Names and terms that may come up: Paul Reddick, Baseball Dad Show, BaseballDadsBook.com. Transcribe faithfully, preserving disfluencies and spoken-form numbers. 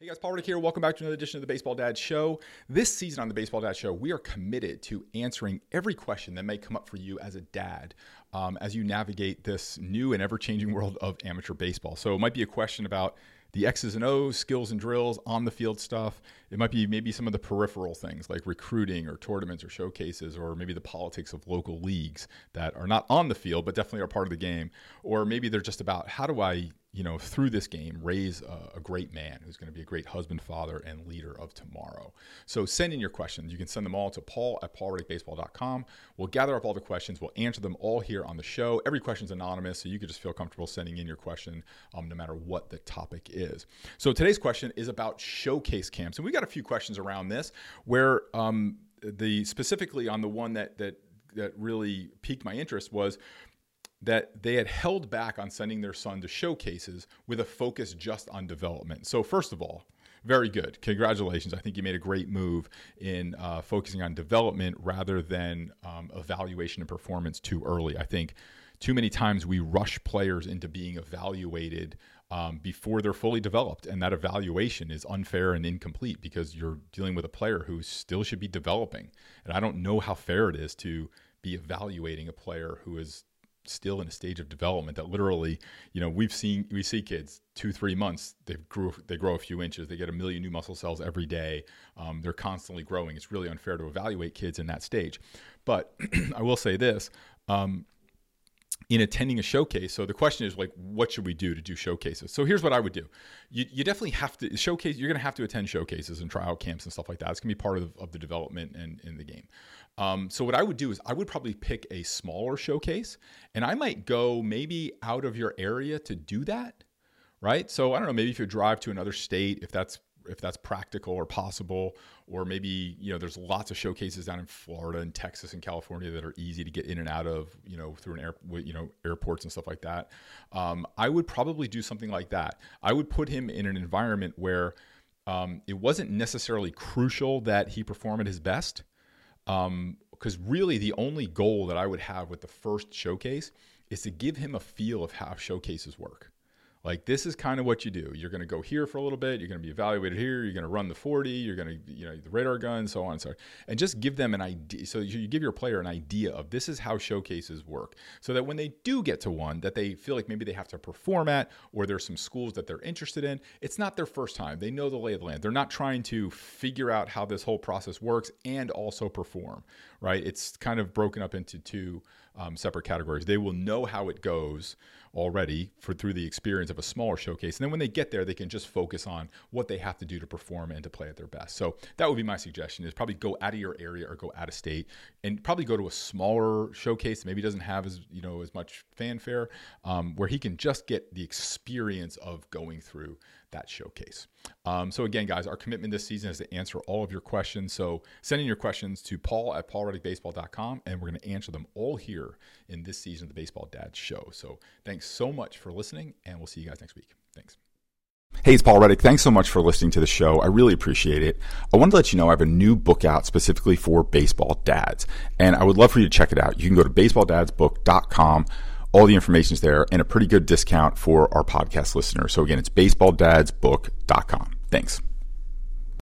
Hey guys, Paul Reddick here. Welcome back to another edition of the Baseball Dad Show. This season on the Baseball Dad Show, we are committed to answering every question that may come up for you as a dad um, as you navigate this new and ever-changing world of amateur baseball. So it might be a question about the X's and O's, skills and drills, on-the-field stuff. It might be maybe some of the peripheral things like recruiting or tournaments or showcases, or maybe the politics of local leagues that are not on the field but definitely are part of the game. Or maybe they're just about how do I, you know, through this game, raise a, a great man who's going to be a great husband, father, and leader of tomorrow. So send in your questions. You can send them all to Paul at Paul Reddick Baseball dot com. We'll gather up all the questions. We'll answer them all here on the show. Every question's anonymous, so you can just feel comfortable sending in your question um, no matter what the topic is. So today's question is about showcase camps. And we got a few questions around this where um, the specifically on the one that that that really piqued my interest was that they had held back on sending their son to showcases with a focus just on development. So first of all, very good. Congratulations. I think you made a great move in uh, focusing on development rather than um, evaluation and performance too early. I think too many times we rush players into being evaluated um, before they're fully developed, and that evaluation is unfair and incomplete because you're dealing with a player who still should be developing. And I don't know how fair it is to be evaluating a player who is still in a stage of development that literally, you know, we've seen, we see kids two, three months, they grew, they grow a few inches, they get a million new muscle cells every day. Um, they're constantly growing. It's really unfair to evaluate kids in that stage. But I will say this, um, in attending a showcase. So the question is like, what should we do to do showcases? So here's what I would do. You, you definitely have to showcase, you're going to have to attend showcases and tryout camps and stuff like that. It's going to be part of, of the development and in the game. Um, so what I would do is I would probably pick a smaller showcase, and I might go maybe out of your area to do that. Right. So I don't know, maybe if you drive to another state, if that's if that's practical or possible, or maybe, you know, there's lots of showcases down in Florida and Texas and California that are easy to get in and out of, you know, through an air, you know, airports and stuff like that. Um, I would probably do something like that. I would put him in an environment where um, it wasn't necessarily crucial that he perform at his best. Um, because really the only goal that I would have with the first showcase is to give him a feel of how showcases work. Like, this is kind of what you do. You're going to go here for a little bit. You're going to be evaluated here. You're going to run the forty. You're going to, you know, the radar gun, so on and so on. And just give them an idea. So you give your player an idea of this is how showcases work, so that when they do get to one that they feel like maybe they have to perform at, or there's some schools that they're interested in, it's not their first time. They know the lay of the land. They're not trying to figure out how this whole process works and also perform, right? It's kind of broken up into two um, separate categories. They will know how it goes already for through the experience of a smaller showcase. And then when they get there, they can just focus on what they have to do to perform and to play at their best. So that would be my suggestion, is probably go out of your area or go out of state, and probably go to a smaller showcase that maybe doesn't have as, you know, as much fanfare, um, where he can just get the experience of going through that showcase. Um, so again, guys, our commitment this season is to answer all of your questions. So send in your questions to Paul at Paul Reddick Baseball dot com, and we're going to answer them all here in this season of the Baseball Dad Show. So thanks so much for listening, and we'll see you guys next week. Thanks. Hey, it's Paul Reddick. Thanks so much for listening to the show. I really appreciate it. I wanted to let you know I have a new book out specifically for baseball dads, and I would love for you to check it out. You can go to Baseball Dads Book dot com. All the information is there, and a pretty good discount for our podcast listeners. So again, it's Baseball Dads Book dot com. Thanks.